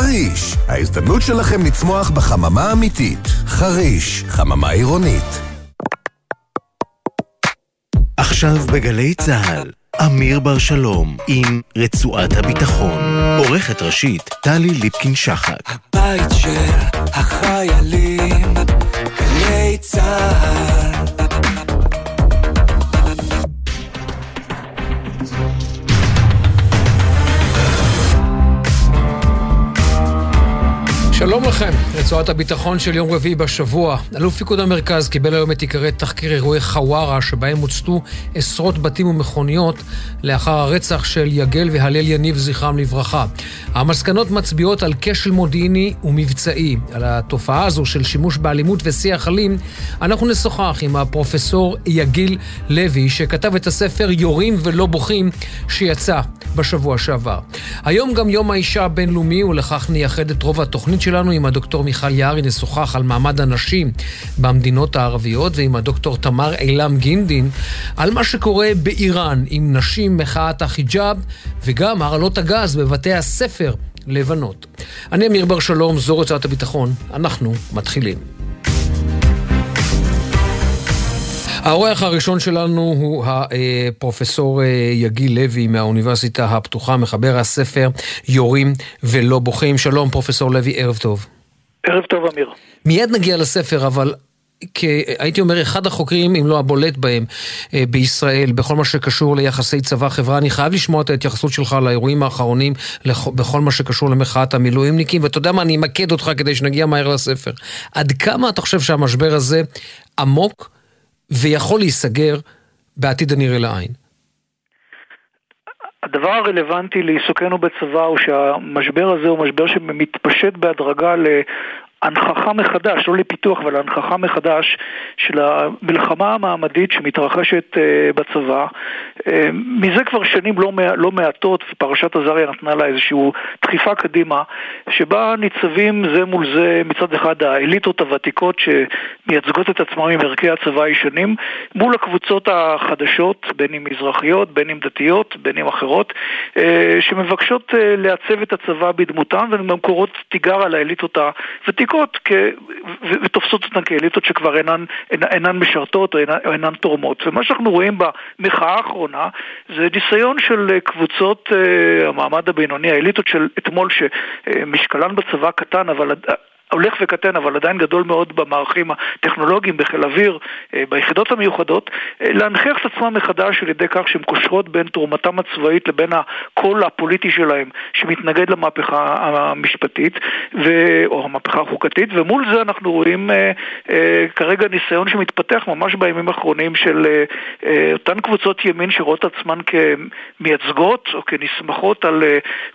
חריש, ההזדמנות שלכם לצמוח בחממה אמיתית. חריש, חממה עירונית. עכשיו בגלי צהל, אמיר בר שלום עם רצועת הביטחון. עורכת ראשית, טלי ליפקין-שחק. הבית של החיילים, גלי צהל. שלום לכם, רצועת הביטחון של יום רביעי בשבוע. אלוף פיקוד המרכז קיבל היום את עיקרי תחקיר אירועי חווארה שבהם הוצתו עשרות בתים ומכוניות לאחר הרצח של יגל והלל יניב זכרם לברכה. המסקנות מצביעות על כשל מודיעיני ומבצעי. על התופעה הזו של שימוש באלימות ושיח אלים אנחנו נשוחח עם הפרופסור יגיל לוי שכתב את הספר יורים ולא בוכים שיצא בשבוע שעבר. היום גם יום האישה הבינלאומי ולכך נייחד את רוב התוכנית שלנו. עם הדוקטור מיכל יערי נשוחח על מעמד הנשים במדינות הערביות ועם הדוקטור תמר אילם גינדין על מה שקורה באיראן עם נשים, מחאת החיג'אב וגם הרעלות הגז בבתי הספר לבנות. אני אמיר בר שלום, זו רצועת הביטחון, אנחנו מתחילים. האורח הראשון שלנו הוא הפרופסור יגיל לוי מהאוניברסיטה הפתוחה, מחבר הספר יורים ולא בוכים. שלום פרופסור לוי, ערב טוב. ערב טוב אמיר. מיד נגיע לספר, אבל הייתי אומר אחד החוקרים, אם לא הבולט בהם בישראל, בכל מה שקשור ליחסי צבא חברה. אני חייב לשמוע את ההתייחסות שלך לאירועים האחרונים, בכל מה שקשור למחאת המילואימניקים, ואתה יודע מה, אני אמקד אותך כדי שנגיע מהר לספר. עד כמה אתה חושב שהמשבר הזה עמוק ויכול להיסגר בעתיד הנראה לעין? הדבר הרלוונטי לעיסוקנו בצבא הוא שהמשבר הזה הוא משבר שמתפשט בהדרגה להנכחה מחדש, לא לפיתוח, אבל להנכחה מחדש של המלחמה המעמדית שמתרחשת בצבא. מזה כבר שנים לא מעטות, פרשת עזריה נתנה לה איזשהו דחיפה קדימה, שבה ניצבים זה מול זה מצד אחד האליטות הוותיקות שמייצגות את עצמם עם ערכי הצבא הישנים, מול הקבוצות החדשות, בין אם מזרחיות, בין אם דתיות, בין אם אחרות, שמבקשות לעצב את הצבא בדמותם, ובמקורות תיגר על האליטות הוותיקות, ותופסות אותן כאליטות שכבר אינן משרתות או אינן תורמות. ומה שאנחנו רואים במחאה האחרונה, זה ניסיון של קבוצות המעמד הבינוני, האליטות של אתמול שמשקלן בצבא קטן, אבל הולך וקטן, אבל עדיין גדול מאוד במערכים הטכנולוגיים, בחיל אוויר, ביחידות המיוחדות, להנכיח את עצמם מחדש על ידי כך שהן קושרות בין תרומתם הצבאית לבין הקול הפוליטי שלהם, שמתנגד למהפכה המשפטית, או המהפכה החוקתית, ומול זה אנחנו רואים כרגע ניסיון שמתפתח ממש בימים האחרונים של אותן קבוצות ימין שרואות עצמן כמייצגות או כנסמכות על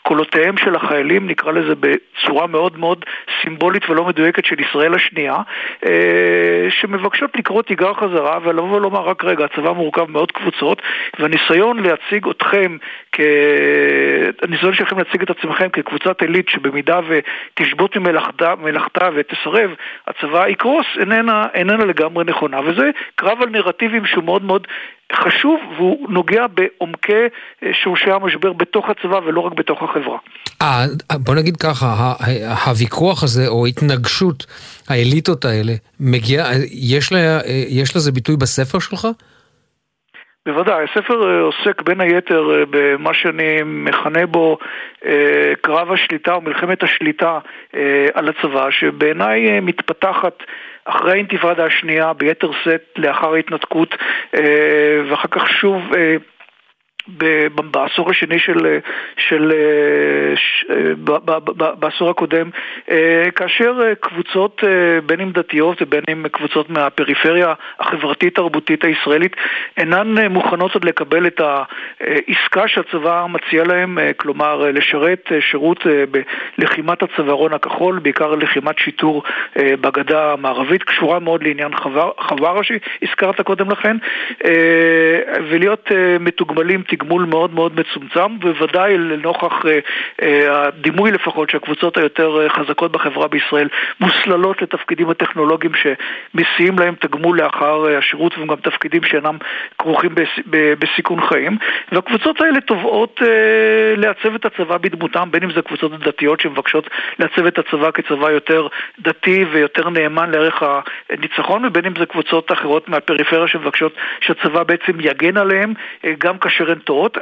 קולותיהם של החיילים, נקרא לזה בצורה מאוד מאוד סימבולית ולא מדויקת של ישראל השנייה, שמבקשות לקרוא תיגר חזרה ולבוא ולומר רק רגע, הצבא מורכב מאוד קבוצות, והניסיון להציג אתכם, הניסיון שלכם להציג את עצמכם כקבוצת אלית שבמידה ותשבות ממלאכתה ותסרב, הצבא יקרוס, איננה לגמרי נכונה, וזה קרב על נרטיבים שהוא מאוד מאוד חשוב, והוא נוגע בעומקי שורשי המשבר בתוך הצבא ולא רק בתוך החברה. בוא נגיד ככה, הוויכוח הזה או התנגשות האליטות האלה, יש לזה ביטוי בספר שלך? בוודאי, הספר עוסק בין היתר במה שאני מכנה בו קרב השליטה או מלחמת השליטה על הצבא, שבעיניי מתפתחת אחרי האינתיפאדה השנייה, ביתר סט לאחר ההתנתקות, ואחר כך שוב בעשור השני של בעשור הקודם, כאשר קבוצות בין אם דתיות ובין אם קבוצות מהפריפריה החברתית תרבותית הישראלית אינן מוכנות עוד לקבל את העסקה שהצבא מציע להם, כלומר לשרת שירות בלחימת הצווארון הכחול, בעיקר לחימת שיטור בגדה המערבית, קשורה מאוד לעניין חווארה שהזכרת קודם לכן, ולהיות מתוגמלים תגמול מאוד מאוד מצומצם, ובוודאי לנוכח הדימוי לפחות שהקבוצות היותר חזקות בחברה בישראל מוסללות לתפקידים הטכנולוגיים שמסיעים להם תגמול לאחר השירות, וגם תפקידים שאינם כרוכים בסיכון חיים. והקבוצות האלה תובעות לעצב את הצבא בדמותם, בין אם זה קבוצות דתיות שמבקשות לעצב את הצבא כצבא יותר דתי ויותר נאמן לערך הניצחון, ובין אם זה קבוצות אחרות מהפריפריה שמבקשות שהצבא בעצם יגן עליהם גם כאשר הן טועות.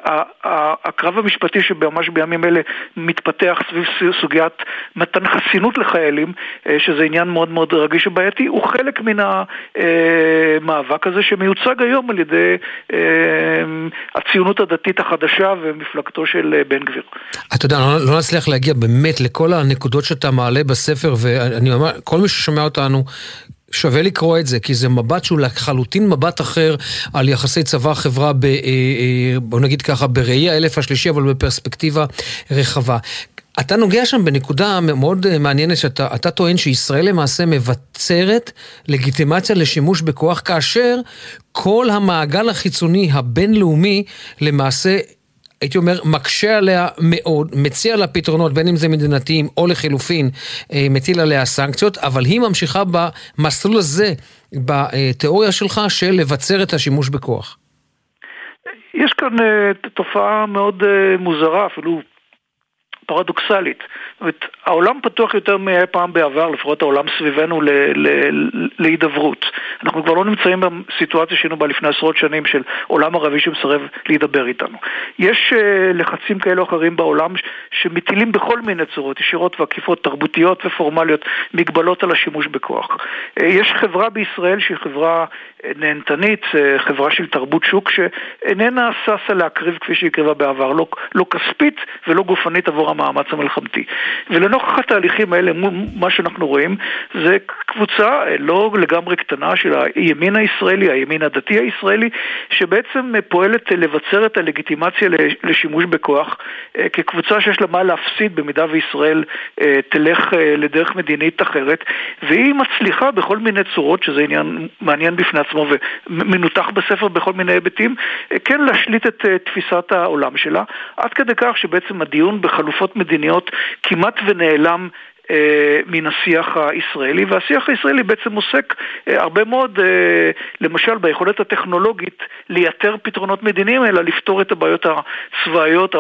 הקרב המשפטי שממש בימים אלה מתפתח סביב סוגיית מתן חסינות לחיילים, שזה עניין מאוד מאוד רגיש ובעייתי, הוא חלק מן המאבק הזה שמיוצג היום על ידי הציונות הדתית החדשה ומפלגתו של בן גביר. אתה יודע, לא נצליח להגיע באמת לכל הנקודות שאתה מעלה בספר, ואני אומר, כל מי ששומע אותנו שווה לקרוא את זה, כי זה מבט שהוא לחלוטין מבט אחר על יחסי צבא-חברה, בוא נגיד ככה, בראי האלף השלישי, אבל בפרספקטיבה רחבה. אתה נוגע שם בנקודה מאוד מעניינת, שאתה טוען שישראל למעשה מבצרת לגיטימציה לשימוש בכוח, כאשר כל המעגל החיצוני הבינלאומי למעשה, הייתי אומר, מקשה עליה מאוד, מציע לה פתרונות, בין אם זה מדינתיים או לחילופין, מטיל עליה סנקציות, אבל היא ממשיכה במסלול הזה, בתיאוריה שלך, של לבצר את השימוש בכוח. יש כאן תופעה מאוד מוזרה, אפילו פרדוקסלית. העולם פתוח יותר מאי פעם בעבר, לפחות העולם סביבנו להידברות. אנחנו כבר לא נמצאים בסיטואציה שהיינו בה לפני עשרות שנים של עולם ערבי שמסרב להידבר איתנו. יש לחצים כאלה או אחרים בעולם שמטילים בכל מיני צורות, ישירות ועקיפות, תרבותיות ופורמליות, מגבלות על השימוש בכוח. יש חברה בישראל שהיא חברה נהנתנית, חברה של תרבות שוק שאיננה ססה להקריב כפי שהקריבה בעבר, לא כספית ולא גופנית עבור המאמץ המלחמתי. ולנוכח התהליכים האלה, מה שאנחנו רואים, זה קבוצה לא לגמרי קטנה של הימין הישראלי, הימין הדתי הישראלי, שבעצם פועלת לבצר את הלגיטימציה לשימוש בכוח, כקבוצה שיש לה מה להפסיד במידה וישראל תלך לדרך מדינית אחרת, והיא מצליחה בכל מיני צורות, שזה עניין מעניין בפני עצמו ומנותח בספר בכל מיני היבטים, כן להשליט את תפיסת העולם שלה, עד כדי כך שבעצם הדיון בחלופות מדיניות כמעט ונעלם מן השיח הישראלי, והשיח הישראלי בעצם עוסק הרבה מאוד, למשל ביכולת הטכנולוגית לייתר פתרונות מדיניים, אלא לפתור את הבעיות הצבאיות,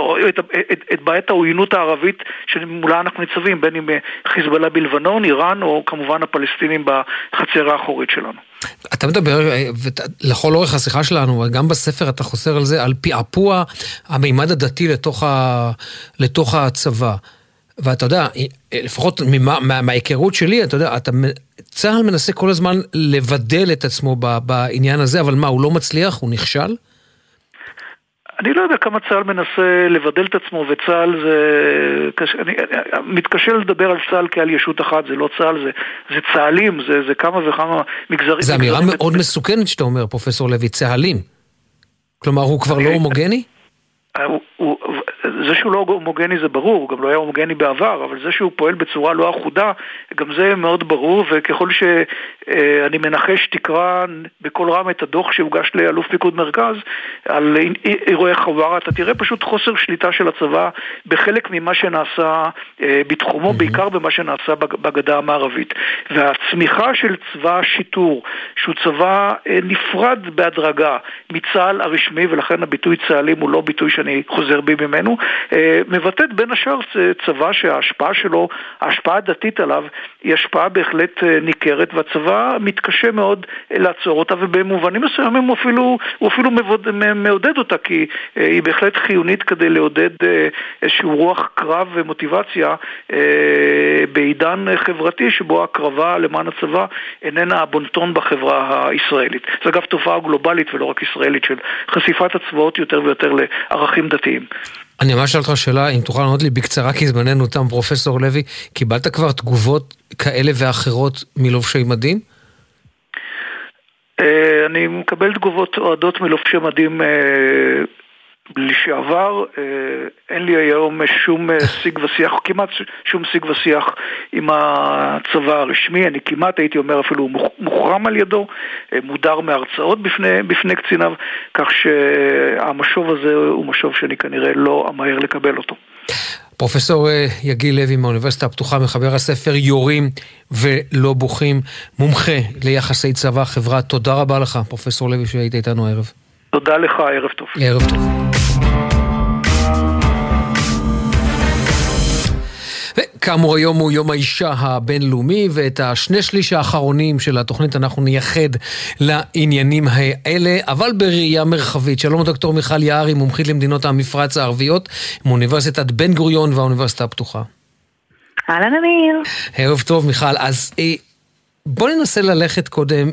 את בעיית העוינות הערבית שמולה אנחנו ניצבים, בין אם חיזבאללה בלבנון, איראן, או כמובן הפלסטינים בחצר האחורית שלנו. אתה מדבר, לכל אורך השיחה שלנו, גם בספר אתה חוסר על זה, על פעפוע המימד הדתי לתוך הצבא. ואתה יודע, לפחות מההיכרות שלי, אתה יודע, צהל מנסה כל הזמן לבדל את עצמו בעניין הזה, אבל מה, הוא לא מצליח? הוא נכשל? אני לא יודע כמה צהל מנסה לבדל את עצמו, וצהל זה, אני מתקשה לדבר על צהל כעל ישות אחת, זה לא צהל, זה צהלים, זה כמה וכמה מגזרים. זה אמירה מאוד מסוכנת שאתה אומר, פרופסור לוי, צהלים. כלומר, הוא כבר לא הומוגני? זה שהוא לא הומוגני זה ברור, גם לא היה הומוגני בעבר, אבל זה שהוא פועל בצורה לא אחודה, גם זה מאוד ברור, וככל שאני מנחש תקרא בכל רם את הדוח שהוגש לאלוף פיקוד מרכז, על אירועי חווארה, אתה תראה פשוט חוסר שליטה של הצבא בחלק ממה שנעשה בתחומו, בעיקר במה שנעשה בגדה המערבית. והצמיחה של צבא השיטור, שהוא צבא נפרד בהדרגה מצהל הרשמי, ולכן הביטוי צהלים הוא לא ביטוי שאני חוזר בי ממנו, מבטאת בין השאר צבא שההשפעה שלו, ההשפעה הדתית עליו, היא השפעה בהחלט ניכרת, והצבא מתקשה מאוד לעצור אותה, ובמובנים מסוימים הוא אפילו מעודד אותה, כי היא בהחלט חיונית כדי לעודד איזשהו רוח קרב ומוטיבציה בעידן חברתי, שבו הקרבה למען הצבא איננה הבונטון בחברה הישראלית. זו אגב תופעה גלובלית ולא רק ישראלית, של חשיפת הצבאות יותר ויותר לערכים דתיים. אני ממש שאלת לך שאלה, אם תוכל לענות לי בקצרה, כי זמננו תם, פרופסור לוי, קיבלת כבר תגובות כאלה ואחרות מלובשי מדים? אני מקבל תגובות אוהדות מלובשי מדים לשעבר, אין לי היום שום שיג ושיח, כמעט שום שיג ושיח עם הצבא הרשמי, אני כמעט הייתי אומר אפילו מוחרם על ידו, מודר מהרצאות בפני קציניו, כך שהמשוב הזה הוא משוב שאני כנראה לא אמהר לקבל אותו. פרופסור יגיל לוי מהאוניברסיטה הפתוחה, מחבר הספר יורים ולא בוכים, מומחה ליחסי צבא חברה, תודה רבה לך פרופסור לוי שהיית איתנו הערב. תודה לך, ערב טוב. ערב טוב. וכאמור היום הוא יום האישה הבינלאומי, ואת השני שליש האחרונים של התוכנית אנחנו נייחד לעניינים האלה, אבל בראייה מרחבית. שלום דוקטור מיכל יערי, מומחית למדינות המפרץ הערביות, מאוניברסיטת בן גוריון והאוניברסיטה הפתוחה. אהלן אמיר. ערב טוב מיכל, אז בוא ננסה ללכת קודם...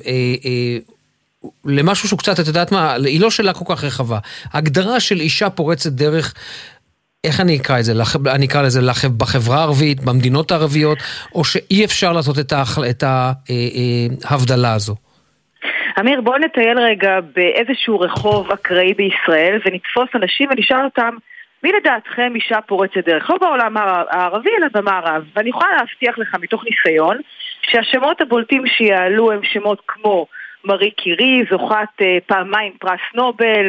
למשהו שהוא קצת, את יודעת מה, היא לא שאלה כל כך רחבה. הגדרה של אישה פורצת דרך, איך אני אקרא את זה? אני אקרא לזה בחברה הערבית, במדינות הערביות, או שאי אפשר לעשות את ההבדלה הזו? אמיר, בוא נטייל רגע באיזשהו רחוב אקראי בישראל, ונתפוס אנשים ונשאל אותם, מי לדעתכם אישה פורצת דרך? לא בעולם הערבי, אלא במערב. ואני יכולה להבטיח לך מתוך ניסיון, שהשמות הבולטים שיעלו הם שמות כמו מרי קירי, זוכת פעמיים פרס נובל,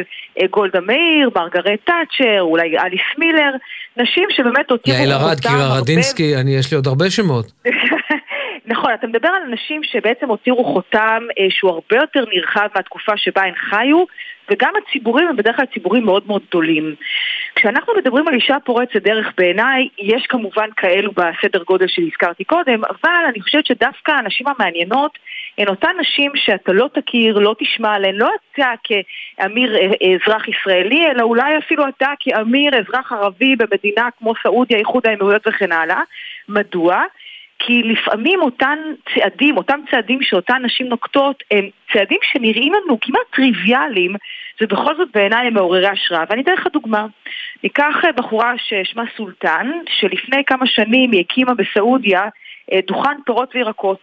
גולדה מאיר, מרגרט טאצ'ר, אולי אליס מילר, נשים שבאמת הותירו... יעל ארד, קירה רדינסקי, יש לי עוד הרבה שמות. נכון, אתה מדבר על אנשים שבעצם הותירו חותם שהוא הרבה יותר נרחב מהתקופה שבה הן חיו, וגם הציבורים הם בדרך כלל ציבורים מאוד מאוד גדולים. כשאנחנו מדברים על אישה פורצת דרך בעיניי, יש כמובן כאלו בסדר גודל שהזכרתי קודם, אבל אני חושבת שדווקא הנשים המעניינות הן אותן נשים שאתה לא תכיר, לא תשמע עליהן, לא אתה כאמיר אזרח ישראלי, אלא אולי אפילו אתה כאמיר אזרח ערבי במדינה כמו סעודיה, איחוד האמירויות וכן הלאה. מדוע? כי לפעמים אותם צעדים שאותן נשים נוקטות, הם צעדים שנראים לנו כמעט טריוויאליים, ובכל זאת בעיניי הם מעוררי השראה. ואני אתן לך דוגמה. ניקח בחורה ששמה סולטן, שלפני כמה שנים היא הקימה בסעודיה דוכן פירות וירקות.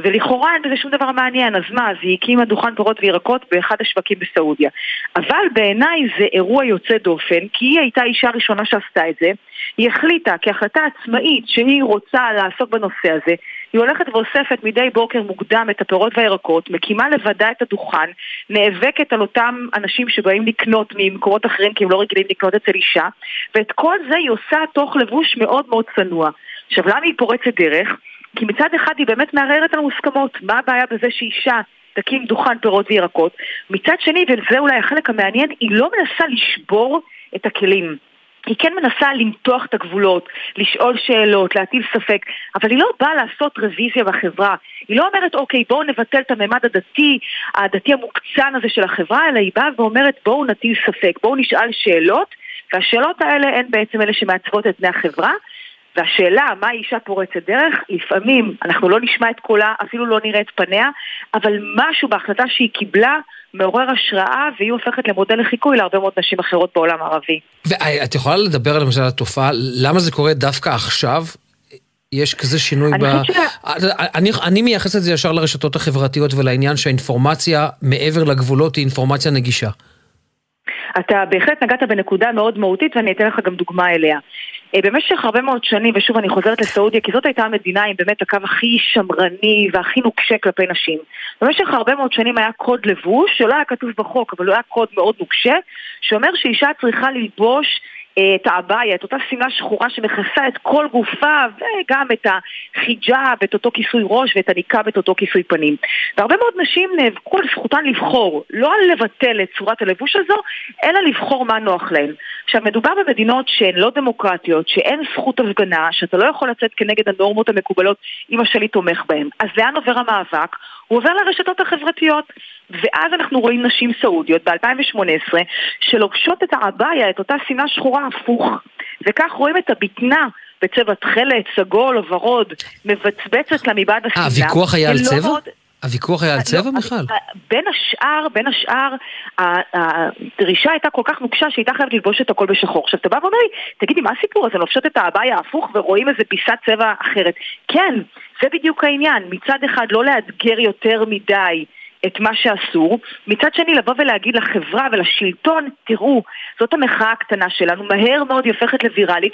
ולכאורה אין בזה שום דבר מעניין, אז מה? אז היא הקימה דוכן פירות וירקות באחד השווקים בסעודיה. אבל בעיניי זה אירוע יוצא דופן, כי היא הייתה אישה ראשונה שעשתה את זה, היא החליטה כהחלטה עצמאית שהיא רוצה לעסוק בנושא הזה, היא הולכת ואוספת מדי בוקר מוקדם את הפירות והירקות, מקימה לבדה את הדוכן, נאבקת על אותם אנשים שבאים לקנות ממקורות אחרים כי הם לא רגילים לקנות אצל אישה, ואת כל זה היא עושה תוך לבוש מאוד מאוד צנוע. עכשיו למה היא פורצת דרך? כי מצד אחד היא באמת מערערת על מוסכמות, מה הבעיה בזה שאישה תקים דוכן פירות וירקות, מצד שני, וזה אולי החלק המעניין, היא לא מנסה לשבור את הכלים, היא כן מנסה למתוח את הגבולות, לשאול שאלות, להטיל ספק, אבל היא לא באה לעשות רוויזיה בחברה, היא לא אומרת, אוקיי, בואו נבטל את הממד הדתי המוקצן הזה של החברה, אלא היא באה ואומרת, בואו נטיל ספק, בואו נשאל שאלות, והשאלות האלה הן בעצם אלה שמעצבות את פני החברה, והשאלה, מה אישה פורצת דרך? לפעמים אנחנו לא נשמע את קולה, אפילו לא נראה את פניה, אבל משהו בהחלטה שהיא קיבלה מעורר השראה, והיא הופכת למודל לחיקוי להרבה מאוד נשים אחרות בעולם הערבי. ואת יכולה לדבר למשל על התופעה, למה זה קורה דווקא עכשיו? יש כזה שינוי אני מייחס את זה ישר לרשתות החברתיות ולעניין שהאינפורמציה מעבר לגבולות היא אינפורמציה נגישה. אתה בהחלט נגעת בנקודה מאוד מהותית, ואני אתן לך גם דוגמה אליה. במשך הרבה מאוד שנים, ושוב אני חוזרת לסעודיה, כי זאת הייתה המדינה עם באמת הקו הכי שמרני והכי נוקשה כלפי נשים. במשך הרבה מאוד שנים היה קוד לבוש, שלא היה כתוב בחוק, אבל לא היה קוד מאוד נוקשה, שאומר שאישה צריכה ללבוש את העבאיה, את אותה שמלה שחורה שמכסה את כל גופה, וגם את החיג'אב, את אותו כיסוי ראש, ואת הניקאב, את אותו כיסוי פנים. והרבה מאוד נשים נאבקו על זכותן לבחור, לא על לבטל את צורת הלבוש הזו, אלא לבחור מה נוח להן. עכשיו, מדובר במדינות שהן לא דמוקרטיות, שאין זכות הפגנה, שאתה לא יכול לצאת כנגד הנורמות המקובלות, אם השליט תומך בהן. אז לאן עובר המאבק? הוא עובר לרשתות החברתיות, ואז אנחנו רואים נשים סעודיות ב-2018 שלובשות את העבאיה, את אותה שמלה שחורה הפוך, וכך רואים את הבטנה בצבע תכלת, סגול או ורוד, מבצבצת לה מבעד השמלה. הוויכוח היה על צבע? הוויכוח היה על צבע, מיכל? בין השאר, הדרישה הייתה כל כך נוקשה שהייתה חייבת ללבוש את הכל בשחור. עכשיו, אתה בא ואומר לי, תגידי, מה הסיפור הזה? לובשות את העבאיה ההפוך ורואים איזה פיסת צבע אחרת. כן, זה בדיוק העניין. מצד אחד, לא לאתגר יותר מדי את מה שאסור, מצד שני לבוא ולהגיד לחברה ולשלטון, תראו, זאת המחאה הקטנה שלנו, מהר מאוד היא הופכת לווירלית,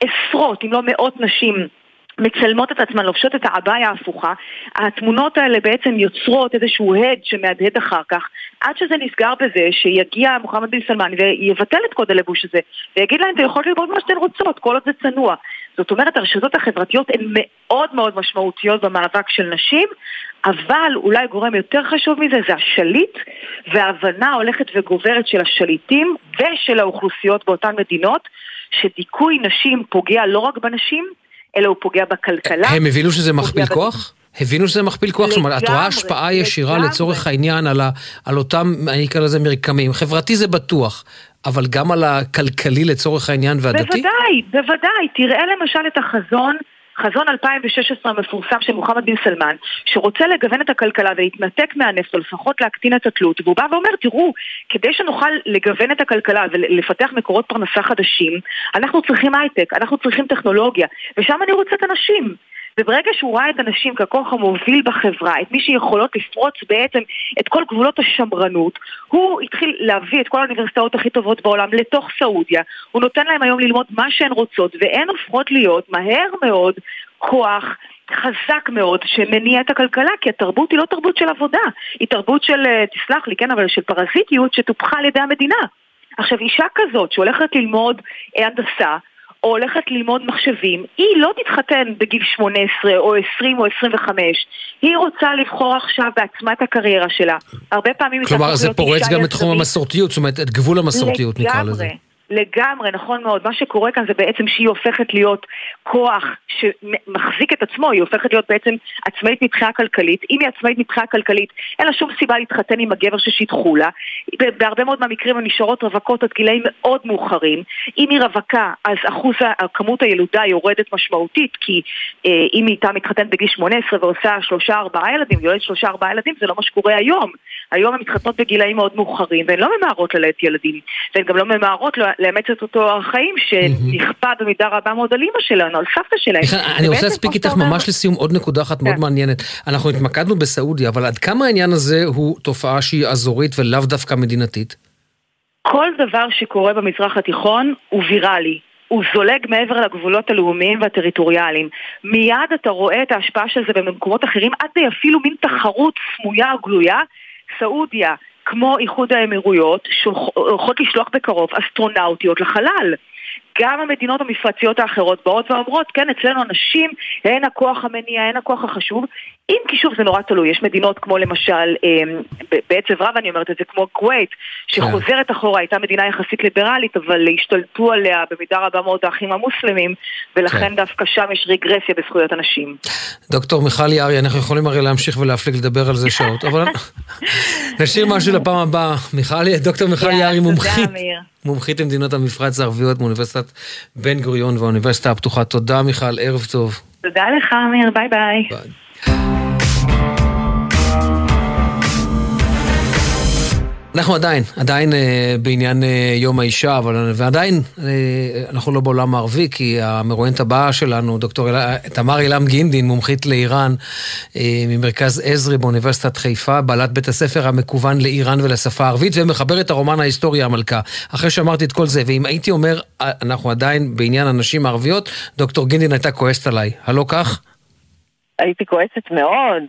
עשרות אם לא מאות נשים מצלמות את עצמן, לובשות את העבאיה ההפוכה, התמונות האלה בעצם יוצרות איזשהו הד שמהדהד אחר כך, עד שזה נסגר בזה שיגיע מוחמד בן סלמן ויבטל את קוד הלבוש הזה, ויגיד להם, אתם יכולים ללבוש מה שאתן רוצות, כל עוד זה צנוע. זאת אומרת, הרשתות החברתיות הן מאוד מאוד משמעותיות במאבק של נשים, אבל אולי גורם יותר חשוב מזה זה השליט, וההבנה הולכת וגוברת של השליטים ושל האוכלוסיות באותן מדינות, שדיכוי נשים פוגע לא רק בנשים, אלא הוא פוגע בכלכלה. הם הבינו שזה מכפיל כוח? הבינו שזה מכפיל כוח, זאת אומרת, את רואה השפעה ישירה לצורך העניין על אותם, אני אקרא לזה מרקמים. חברתי זה בטוח, אבל גם על הכלכלי לצורך העניין והדתי? בוודאי, בוודאי. תראה למשל את החזון, חזון 2016 המפורסם של מוחמד בן סלמן, שרוצה לגוון את הכלכלה ולהתנתק מהנפט, או לפחות להקטין את התלות, והוא בא ואומר, תראו, כדי שנוכל לגוון את הכלכלה ולפתח מקורות פרנסה חדשים, אנחנו צריכים הייטק, אנחנו צריכים טכנולוגיה, ושם אני רוצה את הנשים. וברגע שהוא ראה את הנשים ככוח המוביל בחברה, את מי שיכולות לפרוץ בעצם את כל גבולות השמרנות, הוא התחיל להביא את כל האוניברסיטאות הכי טובות בעולם לתוך סעודיה, הוא נותן להם היום ללמוד מה שהן רוצות, והן הופכות להיות מהר מאוד כוח חזק מאוד שמניע את הכלכלה, כי התרבות היא לא תרבות של עבודה, היא תרבות של, תסלח לי, כן, אבל של פרזיטיות שתופחה על ידי המדינה. עכשיו, אישה כזאת שהולכת ללמוד הנדסה, או הולכת ללמוד מחשבים, היא לא תתחתן בגיל 18 או 20 או 25. היא רוצה לבחור עכשיו בעצמה את הקריירה שלה. הרבה פעמים... כלומר, זה פורץ גם את תחום המסורתיות, זאת אומרת, את גבול המסורתיות נקרא לזה. לגמרי, נכון מאוד. מה שקורה כאן זה בעצם שהיא הופכת להיות כוח שמחזיק את עצמו, היא הופכת להיות בעצם עצמאית מבחינה כלכלית. אם היא עצמאית מבחינה כלכלית, אין לה שום סיבה להתחתן עם הגבר ששיתחו לה. בהרבה מאוד מהמקרים הנשארות רווקות עד גילאים מאוד מאוחרים. אם היא רווקה, אז אחוז כמות הילודה יורדת משמעותית, כי אם היא הייתה מתחתנת בגיל 18 ועושה 3-4 ילדים, יולדת 3-4 ילדים, זה לא מה שקורה היום. היום הן מתחתנות בגילאים מאוד מאוחרים, והן לא ממהרות ללדת ילדים, והן גם לא ממהרות לאמץ את אותו החיים שנכפה במידה רבה מאוד על אמא שלנו, על סבתא שלהם. אני רוצה להספיק איתך ממש לסיום עוד נקודה אחת מאוד מעניינת. אנחנו התמקדנו בסעודיה, אבל עד כמה העניין הזה הוא תופעה שהיא אזורית ולאו דווקא מדינתית? כל דבר שקורה במזרח התיכון הוא ויראלי. הוא זולג מעבר לגבולות הלאומיים והטריטוריאליים. מיד אתה רואה את ההשפעה של זה במקומות אחרים, עד אפילו מין תחרות סמויה או גלויה. סעודיה, כמו איחוד האמירויות, הולכות לשלוח בקרוב אסטרונאוטיות לחלל. גם המדינות המפרציות האחרות באות ואומרות, כן, אצלנו אנשים, הן הכוח המניע, הן הכוח החשוב. אם כי שוב זה נורא תלוי, יש מדינות כמו למשל, בעצב רב אני אומרת את זה, כמו כווית, שחוזרת אחורה, הייתה מדינה יחסית ליברלית, אבל השתלטו עליה במידה רבה מאוד האחים המוסלמים, ולכן דווקא שם יש רגרסיה בזכויות אנשים. דוקטור מיכל יערי, אנחנו יכולים הרי להמשיך ולהפליג לדבר על זה שעות, אבל נשאיר משהו לפעם הבאה. דוקטור מיכל יערי, מומחית למדינות המפרץ הערביות מאוניברסיטת בן גוריון והאוניברסיטה הפתוחה. תודה מיכל, ערב טוב. תודה לך אמיר, ביי ביי. אנחנו עדיין בעניין יום האישה, אבל ועדיין אנחנו לא בעולם הערבי, כי המרואיינת הבאה שלנו, דוקטור תמר אילם גינדין, מומחית לאיראן ממרכז עזרי באוניברסיטת חיפה, בעלת בית הספר המקוון לאיראן ולשפה הערבית, ומחברת הרומן ההיסטוריה המלכה. אחרי שאמרתי את כל זה, ואם הייתי אומר, אנחנו עדיין בעניין הנשים הערביות, דוקטור גינדין הייתה כועסת עליי. הלא כך? הייתי כועסת מאוד.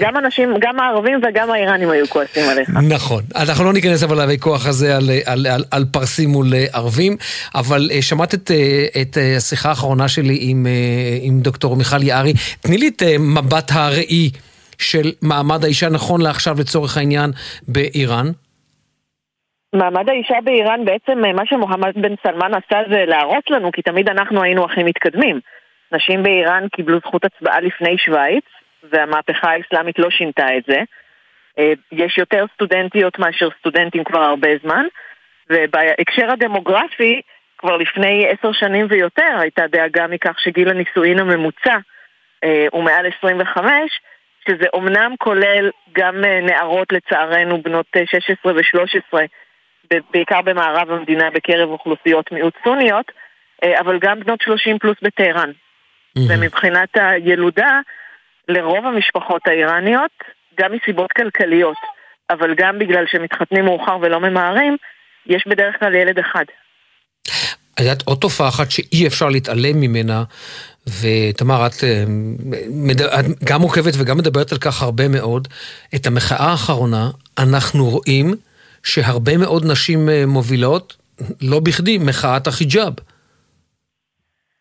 גם אנשים, גם הערבים וגם האיראנים היו כועסים עליך. נכון. אנחנו לא ניכנס אבל לוויכוח הזה על פרסים מול ערבים, אבל שמעת את השיחה האחרונה שלי עם דוקטור מיכל יערי. תני לי את מבט הראי של מעמד האישה נכון לעכשיו לצורך העניין באיראן. מעמד האישה באיראן בעצם מה שמוחמד בן סלמן עשה זה להרוס לנו, כי תמיד אנחנו היינו הכי מתקדמים. נשים באיראן קיבלו זכות הצבעה לפני שוויץ, והמהפכה האסלאמית לא שינתה את זה. יש יותר סטודנטיות מאשר סטודנטים כבר הרבה זמן, ובהקשר הדמוגרפי, כבר לפני 10 שנים ויותר, הייתה דאגה מכך שגיל הנישואין הממוצע הוא מעל 25, שזה אומנם כולל גם נערות לצערנו בנות 16 ו-13, בעיקר במערב המדינה בקרב אוכלוסיות מיעוט סוניות, אבל גם בנות 30 פלוס בטהרן. ומבחינת הילודה, לרוב המשפחות האיראניות, גם מסיבות כלכליות, אבל גם בגלל שמתחתנים מאוחר ולא ממהרים, יש בדרך כלל ילד אחד. הייתה עוד תופעה אחת שאי אפשר להתעלם ממנה, ותמר, את גם עוקבת וגם מדברת על כך הרבה מאוד, את המחאה האחרונה אנחנו רואים שהרבה מאוד נשים מובילות, לא בכדי, מחאת החיג'אב.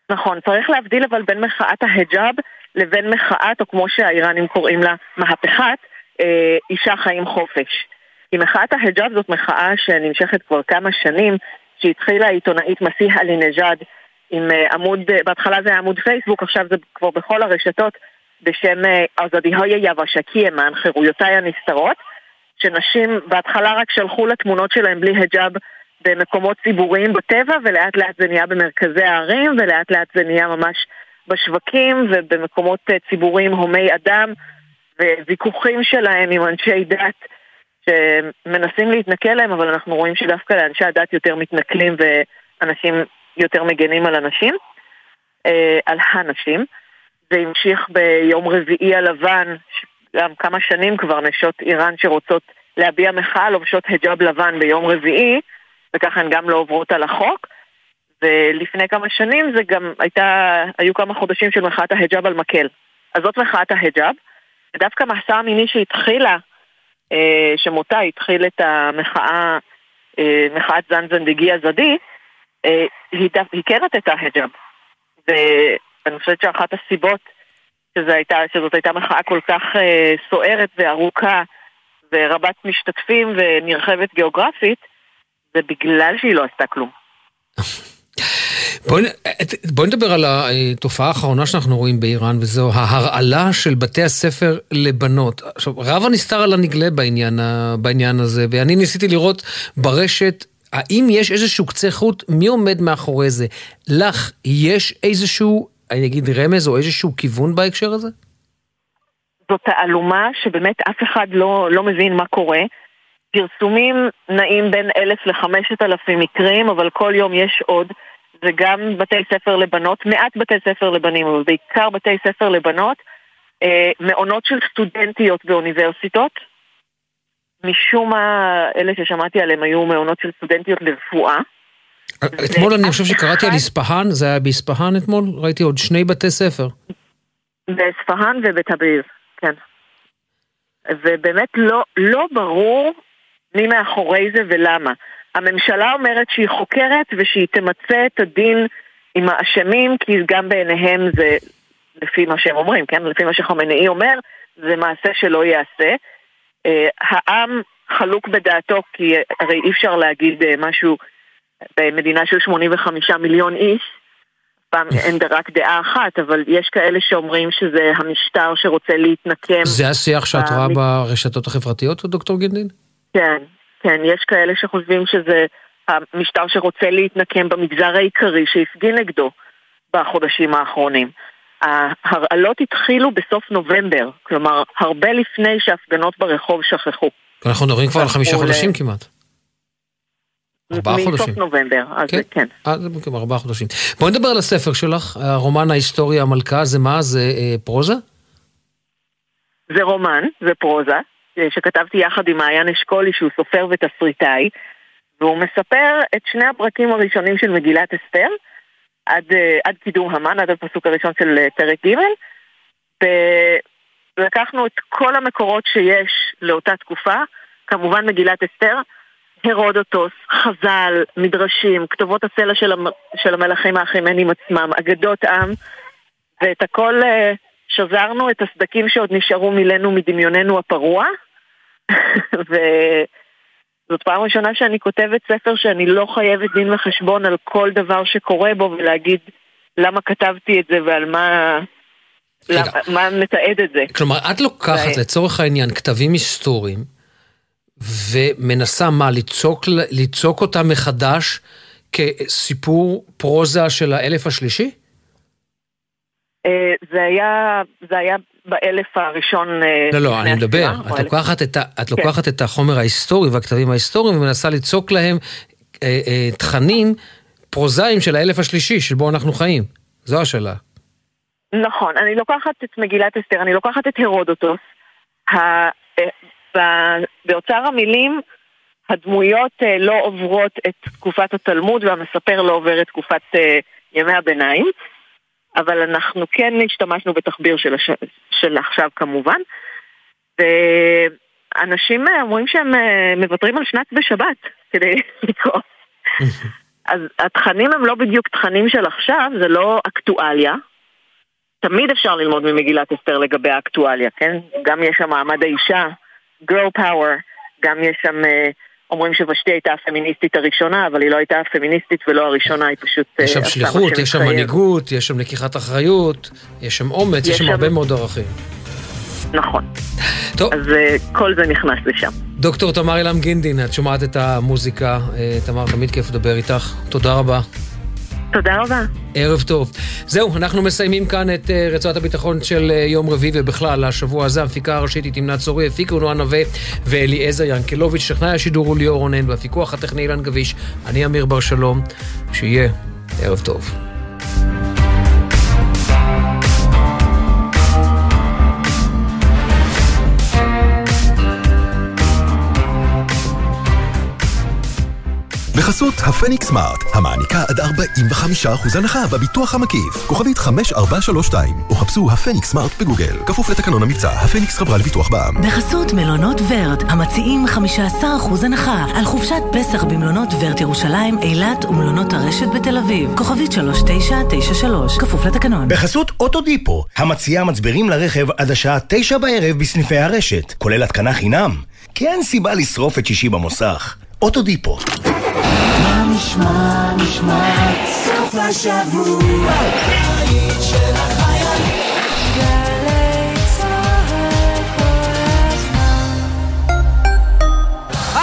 נכון, צריך להבדיל אבל בין מחאת ההיג'אב לבין מחאת, או כמו שהאיראנים קוראים לה, מהפכת אישה חיים חופש. כי מחאת ההיג'אב זאת מחאה שנמשכת כבר כמה שנים, שהתחילה עיתונאית מסיח עלי נג'אד עם עמוד, בהתחלה זה היה עמוד פייסבוק, עכשיו זה כבר בכל הרשתות, בשם עוזדי הויה יבשקי אמן, חירויותיי הנסתרות, שנשים בהתחלה רק שלחו לתמונות שלהם בלי היג'אב במקומות ציבוריים בטבע, ולאט לאט זה נהיה במרכזי הערים, ולאט לאט זה נהיה ממש בשווקים ובמקומות ציבוריים הומי אדם, וויכוחים שלהם עם אנשי דת שמנסים להתנכל להם, אבל אנחנו רואים שדווקא לאנשי הדת יותר מתנכלים ואנשים יותר מגנים על אנשים, על הנשים. זה המשיך ביום רביעי הלבן, גם כמה שנים כבר נשות איראן שרוצות להביע מחאה לובשות היג'אב לבן ביום רביעי, וככה הן גם לא עוברות על החוק. ולפני כמה שנים זה גם היו כמה חודשים של מחאת ההיג'אב על מקל. אז זאת מחאת ההיג'אב, ודווקא מסע מיני שהתחילה, שמותה התחיל את המחאה, מחאת זנזנדגי הזדי, היא קרת את ההיג'אב. ואני חושבת שאחת הסיבות שזאת הייתה מחאה כל כך סוערת וארוכה ורבת משתתפים ונרחבת גיאוגרפית, זה בגלל שהיא לא עשתה כלום. בואי נדבר על התופעה האחרונה שאנחנו רואים באיראן, וזו ההרעלה של בתי הספר לבנות. עכשיו, רב הנסתר על הנגלה בעניין הזה, ואני ניסיתי לראות ברשת, האם יש איזשהו קצה חוט, מי עומד מאחורי זה? לך יש איזשהו, אני אגיד רמז, או איזשהו כיוון בהקשר הזה? זאת תעלומה שבאמת אף אחד לא מבין מה קורה. פרסומים נעים בין 1,000 ל-5,000 מקרים, אבל כל יום יש עוד. זה גם בתי ספר לבנות, מעט בתי ספר לבנים, אבל בעיקר בתי ספר לבנות, מעונות של סטודנטיות באוניברסיטות. משום מה, אלה ששמעתי עליהם היו מעונות של סטודנטיות לרפואה. אתמול אני חושב שקראתי על אספהאן, זה היה באספהאן אתמול, ראיתי עוד 2 בתי ספר. באספהאן ובתבריז, כן. ובאמת לא ברור מי מאחורי זה ולמה. הממשלה אומרת שהיא חוקרת ושהיא תמצא את הדין עם האשמים, כי גם בעיניהם זה, לפי מה שהם אומרים, כן? לפי מה שחמנאי אומר, זה מעשה שלא יעשה. העם חלוק בדעתו, כי הרי אי אפשר להגיד משהו במדינה של 85 מיליון איש, פעם אין רק דעה אחת, אבל יש כאלה שאומרים שזה המשטר שרוצה להתנקם. זה השיח שאת רואה ברשתות החברתיות, דוקטור גינדין? כן. כן, יש כאלה שחושבים שזה המשטר שרוצה להתנקם במגזר העיקרי שהפגין נגדו בחודשים האחרונים. ההרעלות התחילו בסוף נובמבר, כלומר, הרבה לפני שהפגנות ברחוב שכחו. אנחנו מדברים כבר על 5 חודשים כמעט. 4 חודשים. מסוף נובמבר, אז כן. כן. כן, 4 חודשים. בואי נדבר על הספר שלך, הרומן ההיסטוריה המלכה, זה מה? זה פרוזה? זה רומן, זה פרוזה. שכתבתי יחד עם עין אשכולי, שהוא סופר ותסריטאי, והוא מספר את 2 הפרקים הראשונים של מגילת אסתר, עד קידום המן, עד הפסוק הראשון של פרק ג', ולקחנו את כל המקורות שיש לאותה תקופה, כמובן מגילת אסתר, הרודוטוס, חז"ל, מדרשים, כתובות הסלע של המלכים האחמנים עצמם, אגדות עם, ואת הכל שזרנו, את הסדקים שעוד נשארו מילנו מדמיוננו הפרוע, וזאת פעם ראשונה שאני כותבת ספר שאני לא חייבת דין וחשבון על כל דבר שקורה בו, ולהגיד למה כתבתי את זה ועל מה מתעד את זה. כלומר, את לוקחת לצורך העניין כתבים היסטוריים, ומנסה מה, ליצוק אותה מחדש כסיפור פרוזה של 1000 השלישי? זה היה באלף הראשון. לא, אני מדבר. את לוקחת את החומר ההיסטורי והכתבים ההיסטוריים ומנסה ליצוק להם תכנים פרוזאיים של 1000 השלישי, שבו אנחנו חיים. זו השאלה. נכון, אני לוקחת את מגילת אסתר, אני לוקחת את הרודוטוס, באוצר המילים הדמויות לא עוברות את תקופת התלמוד והמספר לא עובר את תקופת ימי הביניים, אבל אנחנו כן השתמשנו בתחביר של עכשיו כמובן, ואנשים אומרים שהם מוותרים על שנת בשבת כדי לקרוא. אז התכנים הם לא בדיוק תכנים של עכשיו, זה לא אקטואליה. תמיד אפשר ללמוד ממגילת אסתר לגבי האקטואליה, כן? גם יש שם מעמד האישה, girl power, גם יש שם, אומרים שבשתי הייתה הפמיניסטית הראשונה, אבל היא לא הייתה הפמיניסטית ולא הראשונה, היא פשוט... יש שם שליחות, יש שם מנהיגות, יש שם לקיחת אחריות, יש שם אומץ, יש שם הרבה מאוד ערכים. נכון. טוב. אז כל זה נכנס לשם. דוקטור תמר אילם גינדין, את שומעת את המוזיקה, תמר, תמיד כיף לדבר איתך, תודה רבה. תודה רבה. ערב טוב. זהו, אנחנו מסיימים כאן את רצועת הביטחון של יום רביעי, ובכלל, השבוע הזה, המפיקה הראשית היא תמנת צורי, הפיקו נועה נווה ואליעזר ינקלוביץ', שכנאי השידור הוא ליאור רונן, והפיקוח הטכני אילן גביש, אני אמיר בר שלום, שיהיה ערב טוב. בחסות הפניקס סמארט, המעניקה עד 45% הנחה בביטוח המקיף. כוכבית 5432, או חפשו הפניקס סמארט בגוגל. כפוף לתקנון המבצע, הפניקס חברה לביטוח בע"מ. בחסות מלונות ורד, המציעים 15% הנחה על חופשת פסח במלונות ורד ירושלים, אילת ומלונות הרשת בתל אביב. כוכבית 3993, כפוף לתקנון. בחסות אוטודיפו, המציעה מצברים לרכב עד השעה 9 בערב בסניפי הרשת, כולל התקנה חינם. כי אין סיבה לשרוף את שישי במוסך. אוטודיפו. נשמע, נשמע, סוף השבוע, היית של החיילים, גלי צהל כל הזמן.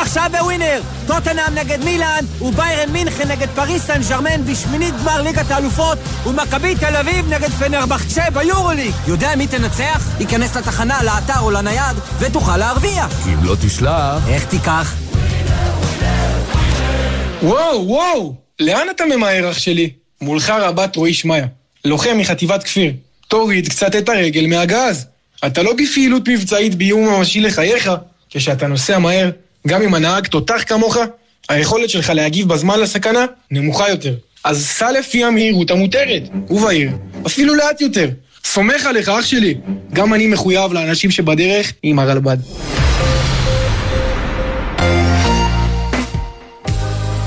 עכשיו בווינר, טוטנהאם נגד מילאן, וביירן מינכן נגד פריס סן ז'רמן בשמינית גמר ליגת האלופות, ומכבי תל אביב נגד פנרבחצ'ה ביורוליג. יודע מי תנצח? ייכנס לתחנה, לאתר או לנייד, ותוכל להרוויח. כי אם לא תשלח... איך תיקח? וואו, וואו, לאן אתה ממהר אח שלי? מולך רבת רועי שמיה, לוחם מחטיבת כפיר. תוריד קצת את הרגל מהגז. אתה לא בפעילות מבצעית באיום ממשי לחייך, כשאתה נוסע מהר, גם אם הנהג תותח כמוך, היכולת שלך להגיב בזמן לסכנה נמוכה יותר. אז סע לפי המהירות המותרת, ובהיר, אפילו לאט יותר. סומך עליך אח שלי, גם אני מחויב לאנשים שבדרך עם הרלב"ד.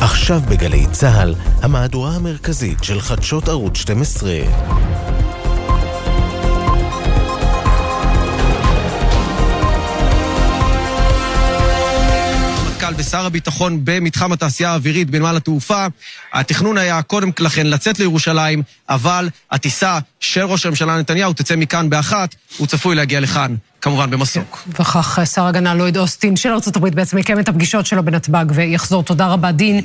עכשיו בגלי צהל, המהדורה המרכזית של חדשות ערוץ 12. ושר הביטחון במתחם התעשייה האווירית בנמל התעופה. התכנון היה קודם לכן לצאת לירושלים, אבל הטיסה של ראש הממשלה נתניהו תצא מכאן ב13:00, הוא צפוי להגיע לכאן, כמובן במסוק. וכך שר הגנה לויד אוסטין של ארצות הברית בעצם יקיים את הפגישות שלו בנתב"ג ויחזור. תודה רבה דין.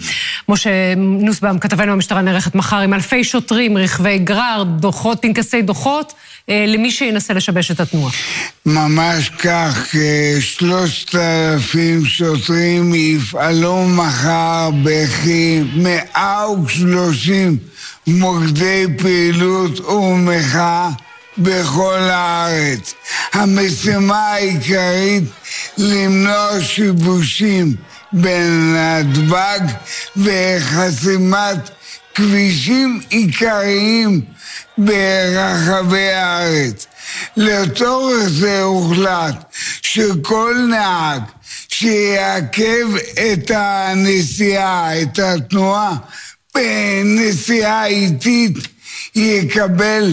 משה נוסבאום, כתבנו במשטרה, נערכת מחר עם אלפי שוטרים, רכבי גרר, דוחות, פנקסי דוחות, למי שינסה לשבש את התנועה. ממש כך, 3,000 שוטרים יפעלו מחר בכ-130 מוקדי פעילות ומחאה בכל הארץ. המשימה העיקרית למנוע שיבושים בנתב"ג וחסימת כבישים עיקריים ברחבי הארץ. לצורך זה הוחלט שכל נהג שיעכב את הנסיעה, את התנועה, בנסיעה איטית יקבל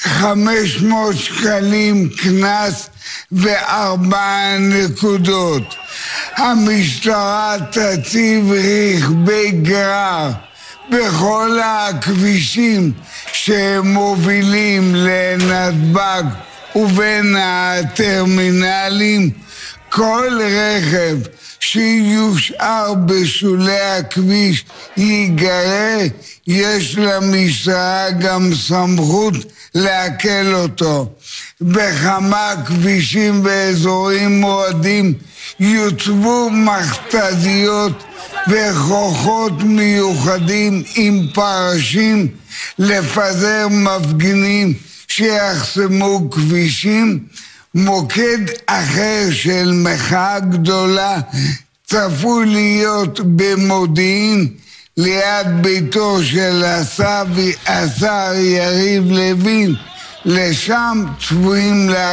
500 שקלים קנס ו4 נקודות. המשטרה תציב רכבי גרר בכל הכבישים שמובילים לנתב"ג ובין הטרמינלים, כל רכב שיושאר בשולי הכביש ייגרע, יש למשטרה גם סמכות להקל אותו. בכמה כבישים ואזורים מועדים יוצבו מכתזיות וכוחות מיוחדים עם פרשים לפזר מפגינים שיחסמו כבישים. מוקד אחר של מחאה גדולה צפוי להיות במודיעין, ליד ביתו של השר יריב לוין, לשם צפויים להגיע.